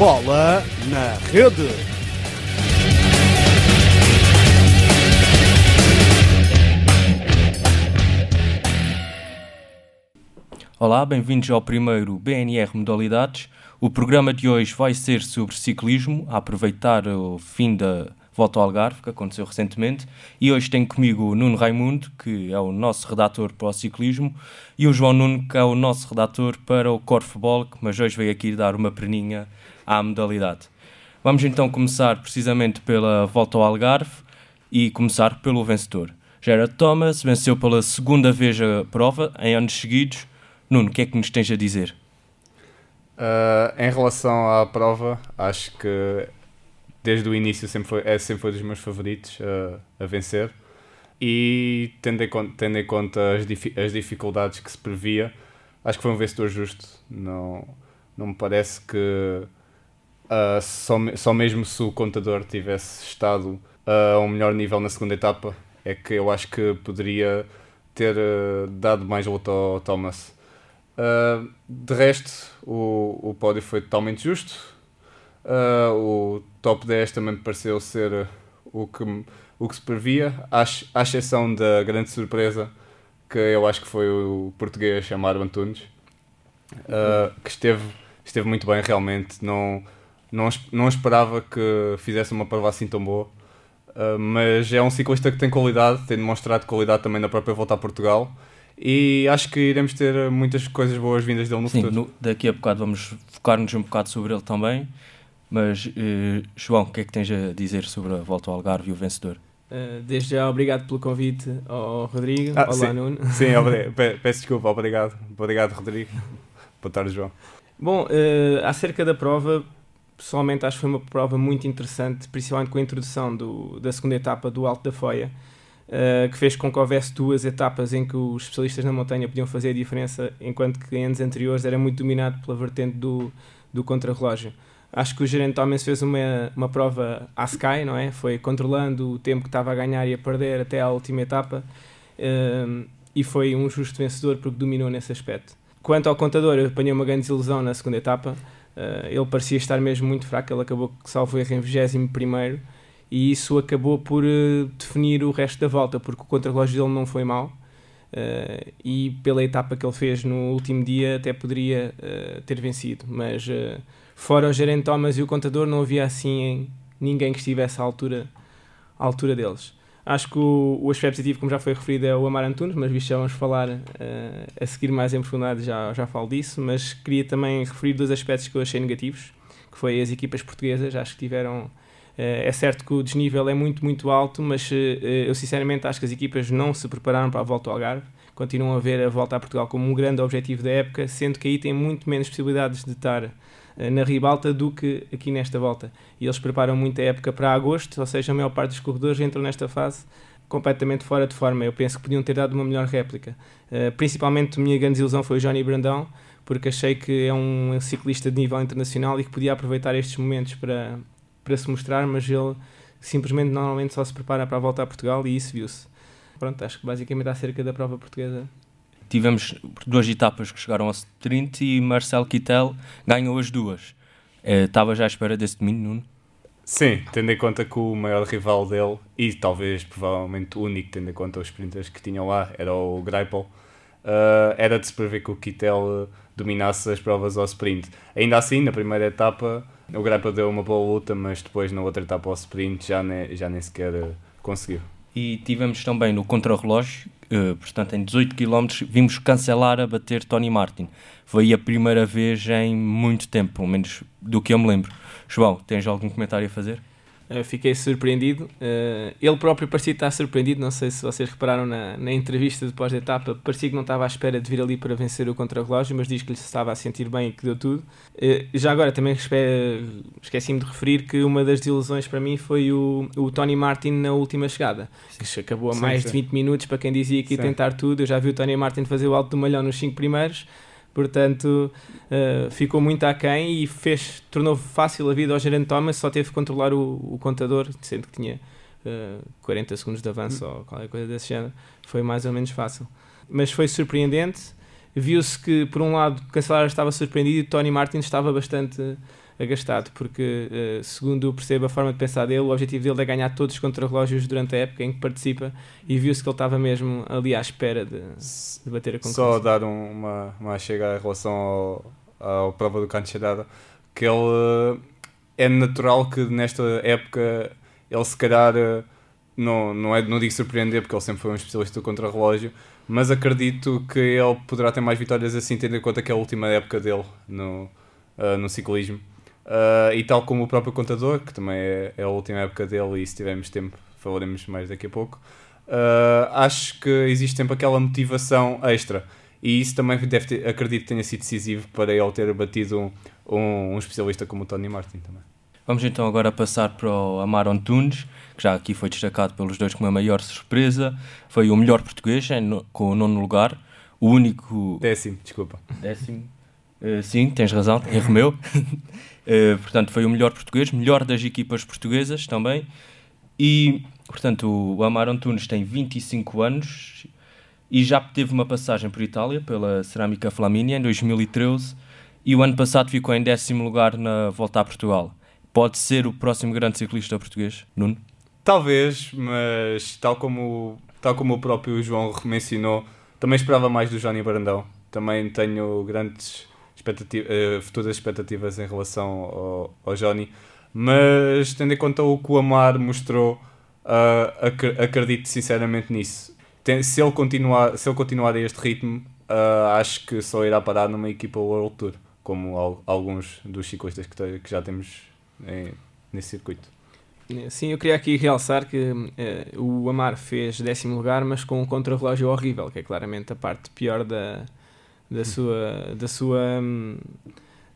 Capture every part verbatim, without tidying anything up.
Bola na Rede. Olá, bem-vindos ao primeiro B N R Modalidades. O programa de hoje vai ser sobre ciclismo, a aproveitar o fim da Volta ao Algarve, que aconteceu recentemente. E hoje tenho comigo o Nuno Raimundo, que é o nosso redator para o ciclismo, e o João Nuno, que é o nosso redator para o Corfebol, mas hoje veio aqui dar uma perninha à modalidade. Vamos então começar precisamente pela Volta ao Algarve e começar pelo vencedor. Geraint Thomas venceu pela segunda vez a prova, em anos seguidos. Nuno, o que é que nos tens a dizer? Uh, em relação à prova, acho que desde o início sempre foi, é, sempre foi dos meus favoritos uh, a vencer, e tendo em conta, tendo em conta as, difi- as dificuldades que se previa, acho que foi um vencedor justo. Não, não me parece que uh, só, me, só mesmo se o contador tivesse estado uh, a um melhor nível na segunda etapa, é que eu acho que poderia ter uh, dado mais luta ao Thomas. Uh, de resto, o, o pódio foi totalmente justo. Uh, o top dez também me pareceu ser o que, o que se previa, à exceção da grande surpresa, que eu acho que foi o português Amaro Antunes, uh, que esteve, esteve muito bem realmente. Não, não, não esperava que fizesse uma prova assim tão boa, uh, mas é um ciclista que tem qualidade, tem demonstrado qualidade também na própria Volta a Portugal. E acho que iremos ter muitas coisas boas-vindas dele no Sim, futuro. No, daqui a bocado vamos focar-nos um bocado sobre ele também. Mas, eh, João, o que é que tens a dizer sobre a Volta ao Algarve e o vencedor? Uh, desde já, obrigado pelo convite ao Rodrigo. Ah, Olá, sim. Nuno. Sim, obrigado. Peço desculpa, obrigado. Obrigado, Rodrigo. Boa tarde, João. Bom, uh, acerca da prova, pessoalmente acho que foi uma prova muito interessante, principalmente com a introdução do, da segunda etapa do Alto da Foia, uh, que fez com que houvesse duas etapas em que os especialistas na montanha podiam fazer a diferença, enquanto que em anos anteriores era muito dominado pela vertente do, do contrarrelógio. Acho que o Geraint Thomas fez uma, uma prova à Sky, não é? Foi controlando o tempo que estava a ganhar e a perder até à última etapa, um, e foi um justo vencedor porque dominou nesse aspecto. Quanto ao contador, eu apanhei uma grande desilusão na segunda etapa. Uh, ele parecia estar mesmo muito fraco, ele acabou, salvo erro, em vigésimo primeiro, e isso acabou por uh, definir o resto da volta, porque o contrarrelógio dele não foi mau. Uh, e pela etapa que ele fez no último dia até poderia uh, ter vencido, mas uh, fora o Geraint Thomas e o contador não havia assim ninguém que estivesse à altura, à altura deles. Acho que o, o aspecto positivo, como já foi referido, é o Amaro Antunes, mas visto já vamos falar uh, a seguir mais em profundidade, já, já falo disso, mas queria também referir dois aspectos que eu achei negativos, que foi as equipas portuguesas. Acho que tiveram... É certo que o desnível é muito, muito alto, mas eu sinceramente acho que as equipas não se prepararam para a Volta ao Algarve. Continuam a ver a Volta a Portugal como um grande objetivo da época, sendo que aí tem muito menos possibilidades de estar na ribalta do que aqui nesta volta. E eles preparam muito a época para agosto, ou seja, a maior parte dos corredores entram nesta fase completamente fora de forma. Eu penso que podiam ter dado uma melhor réplica. Principalmente a minha grande desilusão foi o Johnny Brandão, porque achei que é um ciclista de nível internacional e que podia aproveitar estes momentos para... para se mostrar, mas ele simplesmente normalmente só se prepara para a Volta a Portugal e isso viu-se. Pronto, acho que basicamente acerca da prova portuguesa. Tivemos duas etapas que chegaram ao sprint e Marcel Kittel ganhou as duas. Estava já à espera desse domínio, Nuno? Sim, tendo em conta que o maior rival dele, e talvez provavelmente o único, tendo em conta os sprinters que tinham lá, era o Greipel, uh, era de se prever que o Kittel dominasse as provas ao sprint. Ainda assim, na primeira etapa... O Greipel deu uma boa luta, mas depois na outra etapa ao sprint já nem, já nem sequer uh, conseguiu. E tivemos também no contrarrelógio, uh, portanto em dezoito quilómetros, vimos Cancellara bater Tony Martin. Foi a primeira vez em muito tempo, pelo menos do que eu me lembro. João, tens algum comentário a fazer? Eu fiquei surpreendido. Uh, ele próprio parecia estar surpreendido, não sei se vocês repararam na, na entrevista depois da etapa, parecia que não estava à espera de vir ali para vencer o contrarrelógio, mas diz que ele se estava a sentir bem e que deu tudo. Uh, já agora também espe- esqueci-me de referir que uma das desilusões para mim foi o, o Tony Martin na última chegada, que acabou a sim, mais sim. de vinte minutos para quem dizia que ia sim. tentar tudo. Eu já vi o Tony Martin fazer o Alto do Malhão nos cinco primeiros, portanto uh, ficou muito aquém e fez, tornou fácil a vida ao Geraint Thomas, só teve que controlar o, o contador, sendo que tinha uh, quarenta segundos de avanço ou qualquer coisa desse género. Foi mais ou menos fácil, mas foi surpreendente. Viu-se que por um lado Cancellara estava surpreendido e Tony Martin estava bastante agastado, porque uh, segundo eu percebo a forma de pensar dele, o objetivo dele é ganhar todos os contrarrelógios durante a época em que participa, e viu-se que ele estava mesmo ali à espera de, de bater a concorrência. Só dar um, uma, uma chega em relação ao, ao prova do Cancellara, que ele uh, é natural que nesta época ele se calhar uh, não, não, é, não digo surpreender, porque ele sempre foi um especialista do contrarrelógio, mas acredito que ele poderá ter mais vitórias assim, tendo em conta que é a última época dele no, uh, no ciclismo. Uh, e tal como o próprio contador, que também é, é a última época dele, e se tivermos tempo falaremos mais daqui a pouco, uh, acho que existe sempre aquela motivação extra. E isso também deve ter, acredito que tenha sido decisivo para ele ter batido um, um, um especialista como o Tony Martin também. Vamos então agora passar para o Amaro Antunes, que já aqui foi destacado pelos dois como a maior surpresa. Foi o melhor português, com o nono lugar, o único... Décimo, desculpa. Décimo. Uh, sim, tens razão, erro meu. Uh, portanto, foi o melhor português, melhor das equipas portuguesas também. E, portanto, o Amaro Antunes tem vinte e cinco anos e já teve uma passagem por Itália, pela Cerâmica Flaminia, em dois mil e treze. E o ano passado ficou em décimo lugar na Volta a Portugal. Pode ser o próximo grande ciclista português, Nuno? Talvez, mas tal como, tal como o próprio João mencionou, também esperava mais do Johnny Brandão. Também tenho grandes expectativa, uh, futuras expectativas em relação ao, ao Johnny, mas tendo em conta o que o Amar mostrou, uh, ac- acredito sinceramente nisso. Tem, se, ele continuar, se ele continuar a este ritmo, uh, acho que só irá parar numa equipa World Tour, como al- alguns dos ciclistas que, te, que já temos em, nesse circuito. Sim, eu queria aqui realçar que uh, o Amar fez décimo lugar, mas com um contrarrelógio horrível, que é claramente a parte pior da... Da sua, da sua,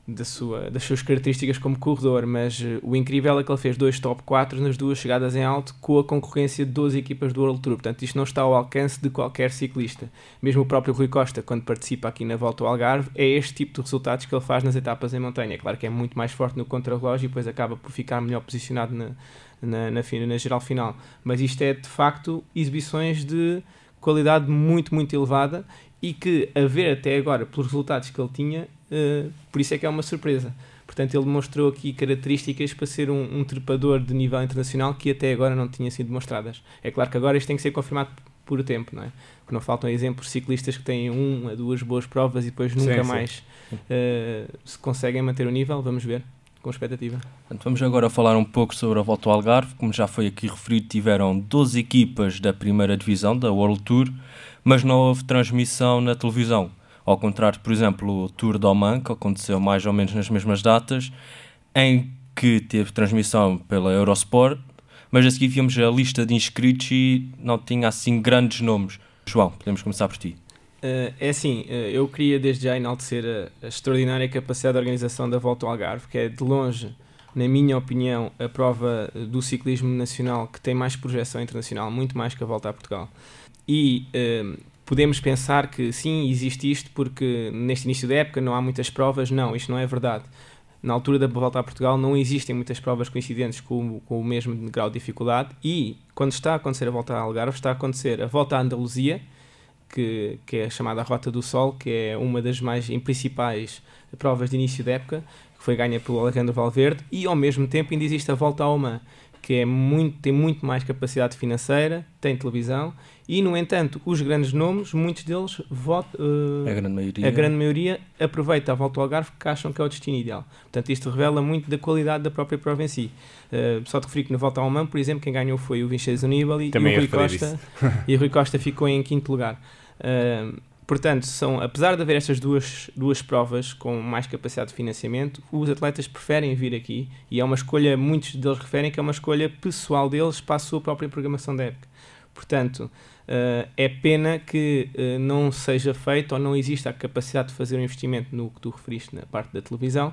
da sua, das suas características como corredor, mas o incrível é que ele fez dois top quatro nas duas chegadas em alto, com a concorrência de doze equipas do World Tour. Portanto, isto não está ao alcance de qualquer ciclista. Mesmo o próprio Rui Costa, quando participa aqui na Volta ao Algarve, é este tipo de resultados que ele faz nas etapas em montanha. Claro que é muito mais forte no contrarrelógio e depois acaba por ficar melhor posicionado na, na, na, na geral final. Mas isto é, de facto, exibições de qualidade muito, muito elevada, e que, a ver até agora, pelos resultados que ele tinha, uh, por isso é que é uma surpresa. Portanto, ele mostrou aqui características para ser um, um trepador de nível internacional que até agora não tinha sido demonstradas. É claro que agora isto tem que ser confirmado por tempo, não é? Porque não faltam exemplos de ciclistas que têm uma a duas boas provas e depois nunca sim, sim. mais uh, se conseguem manter o nível. Vamos ver, com expectativa. Portanto, vamos agora falar um pouco sobre a Volta ao Algarve. Como já foi aqui referido, tiveram doze equipas da primeira divisão, da World Tour, mas não houve transmissão na televisão, ao contrário, por exemplo, o Tour do Oman, que aconteceu mais ou menos nas mesmas datas, em que teve transmissão pela Eurosport, mas a seguir vimos a lista de inscritos e não tinha assim grandes nomes. João, podemos começar por ti. É assim, eu queria desde já enaltecer a extraordinária capacidade de organização da Volta ao Algarve, que é de longe, na minha opinião, a prova do ciclismo nacional que tem mais projeção internacional, muito mais que a Volta a Portugal. E eh, podemos pensar que sim, existe isto porque neste início da época não há muitas provas. Não, isto não é verdade. Na altura da Volta a Portugal não existem muitas provas coincidentes com, com o mesmo grau de dificuldade, e quando está a acontecer a Volta ao Algarve, está a acontecer a Volta à Andaluzia, que, que é a chamada Rota do Sol, que é uma das mais principais provas de início da época, que foi ganha pelo Alejandro Valverde, e ao mesmo tempo ainda existe a Volta à Oman, que é muito, tem muito mais capacidade financeira, tem televisão, e, no entanto, os grandes nomes, muitos deles, votam, uh, a, grande maioria. a grande maioria aproveita a Volta ao Algarve, que acham que é o destino ideal. Portanto, isto revela muito da qualidade da própria prova em si. Uh, só de referir que na Volta ao Alman, por exemplo, quem ganhou foi o Vincenzo Nibali e o Rui Costa, e o Rui Costa ficou em quinto lugar. Uh, Portanto, são, apesar de haver estas duas, duas provas com mais capacidade de financiamento, os atletas preferem vir aqui, e é uma escolha, muitos deles referem que é uma escolha pessoal deles para a sua própria programação da época. Portanto, uh, é pena que uh, não seja feito ou não exista a capacidade de fazer um investimento no que tu referiste na parte da televisão,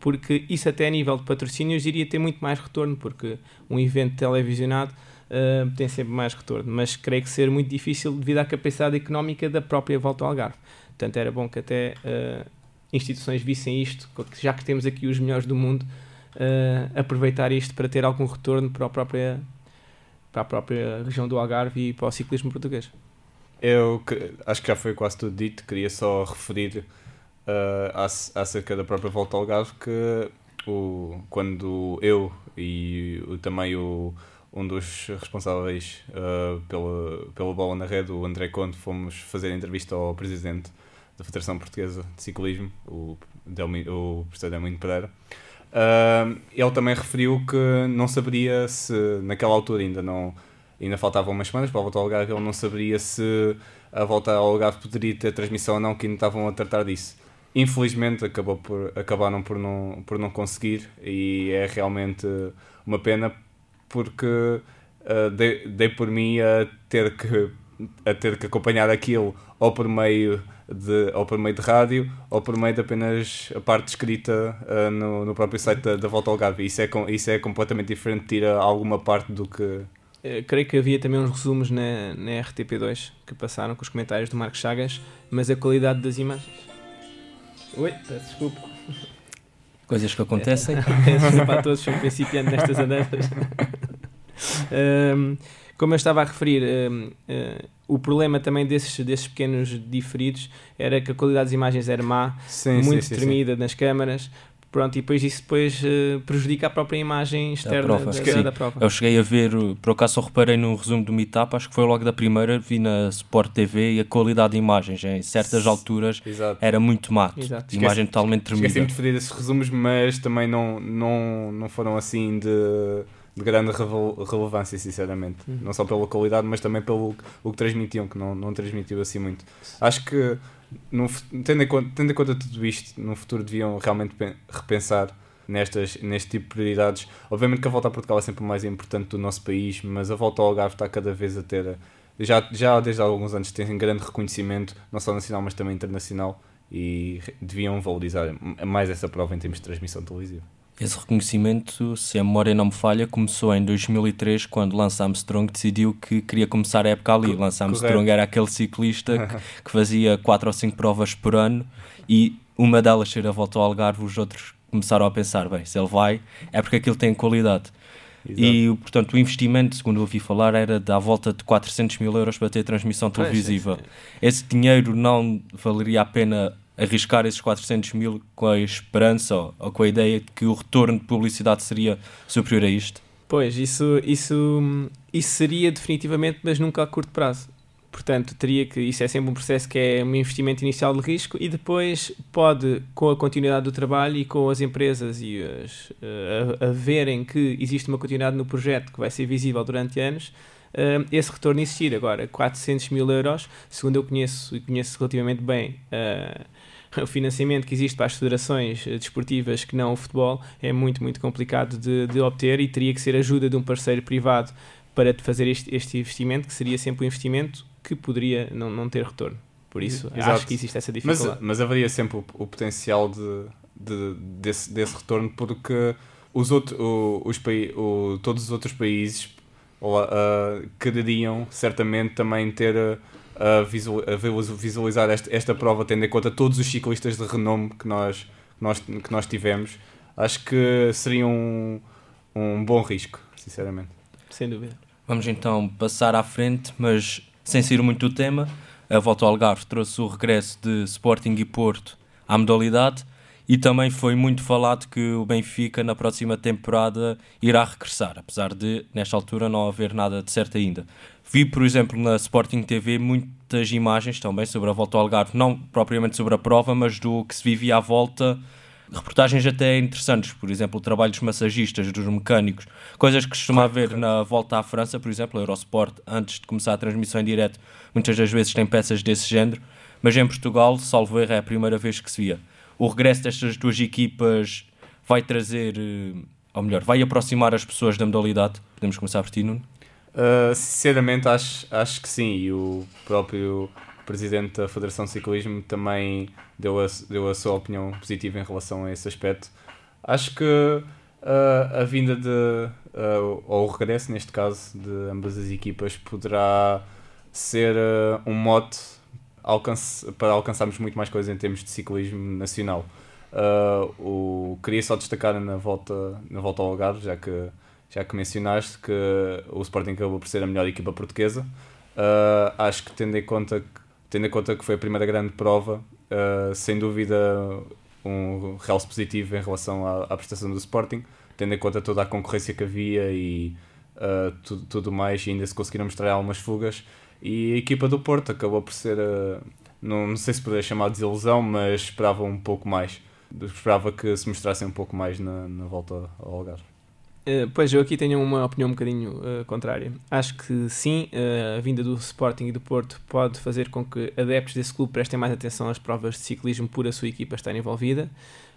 porque isso até a nível de patrocínios iria ter muito mais retorno, porque um evento televisionado Uh, tem sempre mais retorno, mas creio que ser muito difícil devido à capacidade económica da própria Volta ao Algarve. Portanto, era bom que até uh, instituições vissem isto, já que temos aqui os melhores do mundo, uh, aproveitar isto para ter algum retorno para a, própria, para a própria região do Algarve e para o ciclismo português. Eu que, acho que já foi quase tudo dito, queria só referir uh, acerca da própria Volta ao Algarve que o, quando eu e o, também o, um dos responsáveis uh, pela, pela bola na rede, o André Conte, fomos fazer a entrevista ao presidente da Federação Portuguesa de Ciclismo, o, Delmi, o professor Délmino Pereira. Uh, ele também referiu que não saberia se, naquela altura ainda não, ainda faltavam umas semanas para a Volta ao Algarve, ele não saberia se a Volta ao Algarve poderia ter transmissão ou não, que ainda estavam a tratar disso. Infelizmente acabou por, acabaram por não, por não conseguir, e é realmente uma pena, porque uh, dei, dei por mim a ter, que, a ter que acompanhar aquilo ou por meio de, ou por meio de rádio, ou por meio de apenas a parte escrita uh, no, no próprio site da, da Volta ao Algarve. Isso é, isso é completamente diferente, tira alguma parte do que... Eu creio que havia também uns resumos na, na R T P dois que passaram com os comentários do Marcos Chagas, mas a qualidade das imagens... Oi, peço desculpa. Coisas que acontecem. Peço desculpa a todos, sou um principiante nestas andanças. Um, como eu estava a referir, um, uh, o problema também desses, desses pequenos diferidos era que a qualidade das imagens era má, sim, muito sim, tremida sim, sim. nas câmaras. Pronto, e depois isso depois, uh, prejudica a própria imagem externa da prova. Da, que, da, da prova. Eu cheguei a ver, por acaso só reparei no resumo de uma etapa, acho que foi logo da primeira, vi na Sport T V, e a qualidade de imagens em certas alturas Exato. Era muito mato. Exato. Imagem esqueci, totalmente tremida. Esqueci-me de referir esses resumos, mas também não, não, não foram assim de, de grande relevância, sinceramente. Hum. Não só pela qualidade, mas também pelo o que transmitiam, que não, não transmitiu assim muito. Acho que... No, tendo, em conta, tendo em conta tudo isto, no futuro deviam realmente repensar nestas, neste tipo de prioridades. Obviamente que a Volta a Portugal é sempre mais importante do nosso país, mas a Volta ao Algarve está cada vez a ter, já, já desde há alguns anos tem grande reconhecimento, não só nacional mas também internacional, e deviam valorizar mais essa prova em termos de transmissão televisiva. Esse reconhecimento, se a memória não me falha, começou em dois mil e três, quando Lance Armstrong decidiu que queria começar a época ali. Lance Armstrong Correto. Era aquele ciclista que, que fazia quatro ou cinco provas por ano, e uma delas era a Volta ao Algarve. Os outros começaram a pensar, bem, se ele vai, é porque aquilo tem qualidade. Exato. E, portanto, o investimento, segundo eu ouvi falar, era da volta de quatrocentos mil euros para ter transmissão televisiva. Ah, é, é, é. Esse dinheiro não valeria a pena... arriscar esses quatrocentos mil com a esperança ou, ou com a ideia de que o retorno de publicidade seria superior a isto? Pois, isso, isso, isso seria definitivamente, mas nunca a curto prazo. Portanto, teria que, isso é sempre um processo que é um investimento inicial de risco, e depois pode, com a continuidade do trabalho e com as empresas e as, a, a verem que existe uma continuidade no projeto que vai ser visível durante anos, Uh, esse retorno existir. Agora, quatrocentos mil euros, segundo eu conheço e conheço relativamente bem uh, o financiamento que existe para as federações desportivas que não o futebol, é muito, muito complicado de, de obter, e teria que ser ajuda de um parceiro privado para fazer este, este investimento, que seria sempre um investimento que poderia não, não ter retorno. Por isso, Exato. Acho que existe essa dificuldade. Mas, mas haveria sempre o, o potencial de, de, desse, desse retorno, porque os outro, os, o, todos os outros países Uh, quereriam certamente também ter a uh, visualizar esta, esta prova, tendo em conta todos os ciclistas de renome que nós, que nós, que nós tivemos. Acho que seria um, um bom risco, sinceramente. Sem dúvida. Vamos então passar à frente, mas sem sair muito do tema. A Volta ao Algarve trouxe o regresso de Sporting e Porto à modalidade, e também foi muito falado que o Benfica na próxima temporada irá regressar, apesar de nesta altura não haver nada de certo ainda. Vi, por exemplo, na Sporting T V muitas imagens também sobre a Volta ao Algarve, não propriamente sobre a prova, mas do que se vivia à volta, reportagens até interessantes, por exemplo, o trabalho dos massagistas, dos mecânicos, coisas que costuma haver na Volta à França, por exemplo, a Eurosport, antes de começar a transmissão em direto, muitas das vezes tem peças desse género, mas em Portugal, salvo erro, é a primeira vez que se via. O regresso destas duas equipas vai trazer, ou melhor, vai aproximar as pessoas da modalidade? Podemos começar por ti, Nuno? Uh, sinceramente, acho, acho que sim. E o próprio presidente da Federação de Ciclismo também deu a, deu a sua opinião positiva em relação a esse aspecto. Acho que uh, a vinda de, uh, ou o regresso, neste caso, de ambas as equipas poderá ser uh, um mote Alcance, para alcançarmos muito mais coisas em termos de ciclismo nacional. Uh, o, queria só destacar na volta, na volta ao Algarve, já que, já que mencionaste, que o Sporting acabou por ser a melhor equipa portuguesa. Uh, acho que tendo em, conta, tendo em conta que foi a primeira grande prova, uh, sem dúvida um realce positivo em relação à, à prestação do Sporting, tendo em conta toda a concorrência que havia e uh, tudo, tudo mais, e ainda se conseguiram mostrar algumas fugas. E a equipa do Porto acabou por ser, uh, não, não sei se poderia chamar de desilusão, mas esperava um pouco mais, esperava que se mostrassem um pouco mais na, na volta ao Algarve. Uh, pois, eu aqui tenho uma opinião um bocadinho uh, contrária. Acho que sim, uh, a vinda do Sporting e do Porto pode fazer com que adeptos desse clube prestem mais atenção às provas de ciclismo por a sua equipa estar envolvida,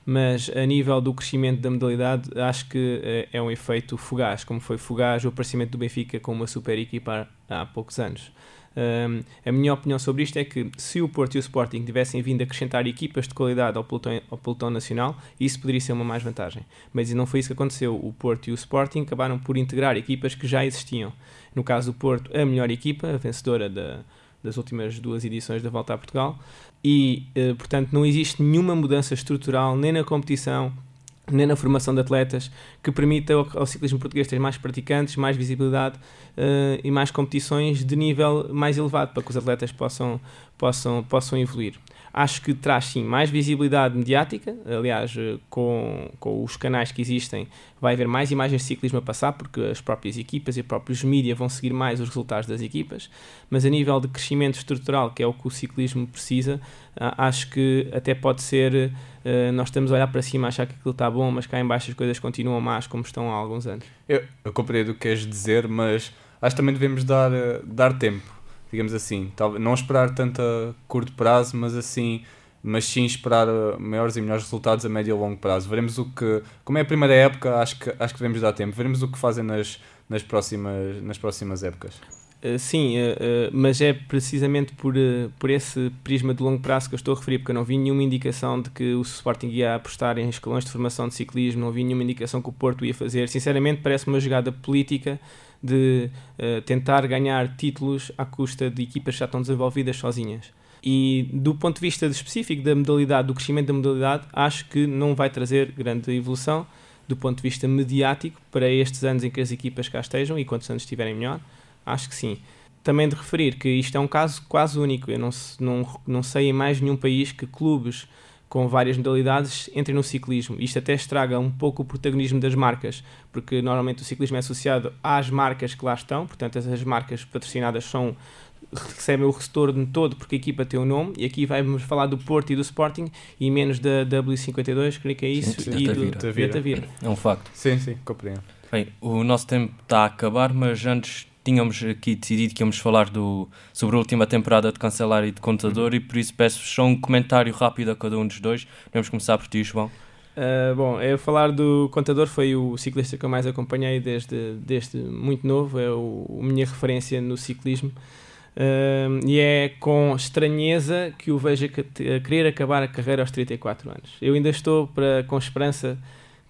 mas a nível do crescimento da modalidade acho que uh, é um efeito fugaz, como foi fugaz o aparecimento do Benfica com uma super equipa há, há poucos anos. Uh, a minha opinião sobre isto é que se o Porto e o Sporting tivessem vindo a acrescentar equipas de qualidade ao pelotão, ao pelotão nacional, isso poderia ser uma mais vantagem, mas não foi isso que aconteceu. O Porto e o Sporting acabaram por integrar equipas que já existiam. No caso do Porto, a melhor equipa, a vencedora da, das últimas duas edições da Volta a Portugal, e uh, portanto não existe nenhuma mudança estrutural nem na competição nem na formação de atletas que permita ao, ao ciclismo português ter mais praticantes, mais visibilidade uh, e mais competições de nível mais elevado, para que os atletas possam, possam, possam evoluir. Acho que traz sim mais visibilidade mediática, aliás com, com os canais que existem vai haver mais imagens de ciclismo a passar, porque as próprias equipas e os próprios mídias vão seguir mais os resultados das equipas, mas a nível de crescimento estrutural, que é o que o ciclismo precisa, acho que até pode ser, nós estamos a olhar para cima, achar que aquilo está bom, mas cá em baixo as coisas continuam más como estão há alguns anos. Eu, eu compreendo o que queres dizer, mas acho que também devemos dar, dar tempo, digamos assim, não esperar tanto a curto prazo, mas assim, mas sim esperar maiores e melhores resultados a médio e longo prazo. Veremos o que, como é a primeira época, acho que, acho que devemos dar tempo, veremos o que fazem nas, nas, próximas, nas próximas épocas. Sim, mas é precisamente por, por esse prisma de longo prazo que eu estou a referir, porque eu não vi nenhuma indicação de que o Sporting ia apostar em escalões de formação de ciclismo, não vi nenhuma indicação que o Porto ia fazer. Sinceramente, parece uma jogada política de uh, tentar ganhar títulos à custa de equipas que já estão desenvolvidas sozinhas. E do ponto de vista específico da modalidade, do crescimento da modalidade, acho que não vai trazer grande evolução do ponto de vista mediático para estes anos em que as equipas cá estejam, e quantos anos estiverem melhor. Acho que sim. Também de referir que isto é um caso quase único. Eu não, não, não sei em mais nenhum país que clubes com várias modalidades entrem no ciclismo. Isto até estraga um pouco o protagonismo das marcas, porque normalmente o ciclismo é associado às marcas que lá estão, portanto as marcas patrocinadas são, recebem o retorno todo porque a equipa tem o nome, e aqui vamos falar do Porto e do Sporting e menos da W cinquenta e dois, creio que é isso, sim, sim. e do, Tavira. da Tavira. É um facto. Sim, sim, compreendo. Bem, o nosso tempo está a acabar, mas antes tínhamos aqui decidido que íamos falar do, sobre a última temporada de Cancellara e de Contador, uhum. e por isso peço só um comentário rápido a cada um dos dois. Vamos começar por ti, João. Uh, bom, eu falar do Contador, foi o ciclista que eu mais acompanhei desde, desde muito novo, é o, a minha referência no ciclismo, uh, e é com estranheza que o vejo a querer acabar a carreira aos trinta e quatro anos. Eu ainda estou para, com esperança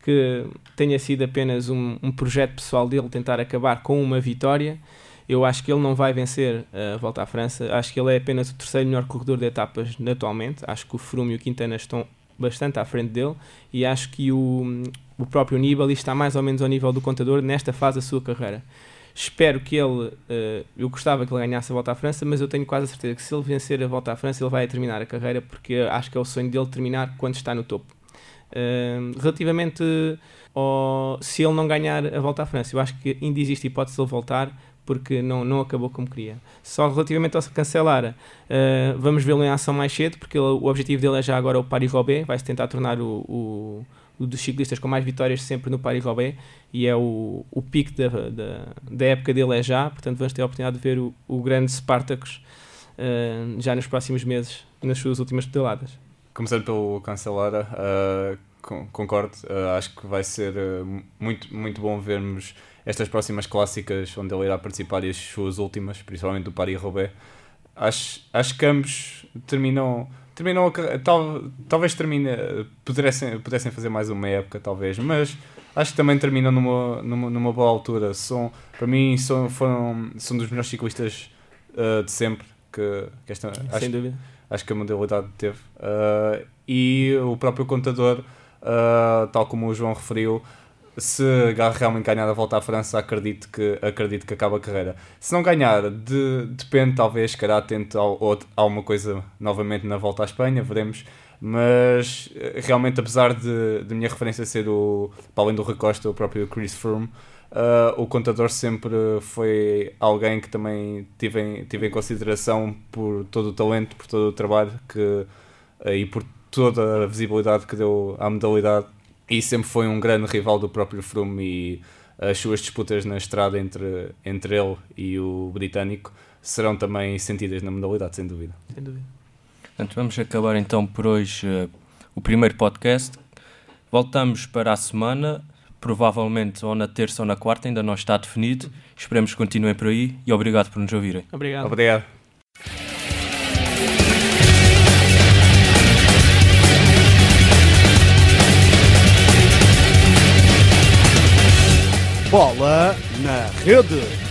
que tenha sido apenas um, um projeto pessoal dele tentar acabar com uma vitória. Eu acho que ele não vai vencer a Volta à França, acho que ele é apenas o terceiro melhor corredor de etapas atualmente, acho que o Froome e o Quintana estão bastante à frente dele, e acho que o, o próprio Nibali está mais ou menos ao nível do Contador nesta fase da sua carreira. Espero que ele, eu gostava que ele ganhasse a Volta à França, mas eu tenho quase a certeza que se ele vencer a Volta à França ele vai terminar a carreira, porque acho que é o sonho dele terminar quando está no topo. Uh, relativamente ao, se ele não ganhar a Volta à França, eu acho que ainda existe hipótese de ele voltar, porque não, não acabou como queria. Só relativamente ao Cancellara, uh, vamos vê-lo em ação mais cedo, porque ele, o objetivo dele é já agora o Paris-Roubaix, vai-se tentar tornar o, o, o dos ciclistas com mais vitórias sempre no Paris-Roubaix, e é o, o pico da, da, da época dele é já, portanto vamos ter a oportunidade de ver o, o grande Spartacus uh, já nos próximos meses, nas suas últimas pedaladas. Começando pelo Cancellara, uh, com, concordo, uh, acho que vai ser uh, muito, muito bom vermos estas próximas clássicas onde ele irá participar e as suas últimas, principalmente do Paris-Roubaix. Acho, acho que ambos terminam, terminam a, tal, talvez termine, pudessem, pudessem fazer mais uma época, talvez, mas acho que também terminam numa, numa, numa boa altura. São, para mim são, foram, são dos melhores ciclistas uh, de sempre, que, que esta, acho, sem dúvida. Acho que a modalidade teve. Uh, e o próprio Contador, uh, tal como o João referiu, se realmente ganhar a Volta à França, acredito que, acredito que acaba a carreira. Se não ganhar, de, depende, talvez, se calhar tente alguma coisa novamente na Volta à Espanha, veremos. mas realmente, apesar de, de minha referência ser o, para além do Rui Costa, o próprio Chris Froome, uh, o contador sempre foi alguém que também tive em, tive em consideração por todo o talento, por todo o trabalho que, uh, e por toda a visibilidade que deu à modalidade, e sempre foi um grande rival do próprio Froome, e as suas disputas na estrada entre, entre ele e o britânico serão também sentidas na modalidade, sem dúvida. Sem dúvida. Portanto, vamos acabar então por hoje uh, o primeiro podcast. Voltamos para a semana, provavelmente ou na terça ou na quarta, ainda não está definido. Esperemos que continuem por aí e obrigado por nos ouvirem. Obrigado. Obrigado. Bola na Rede.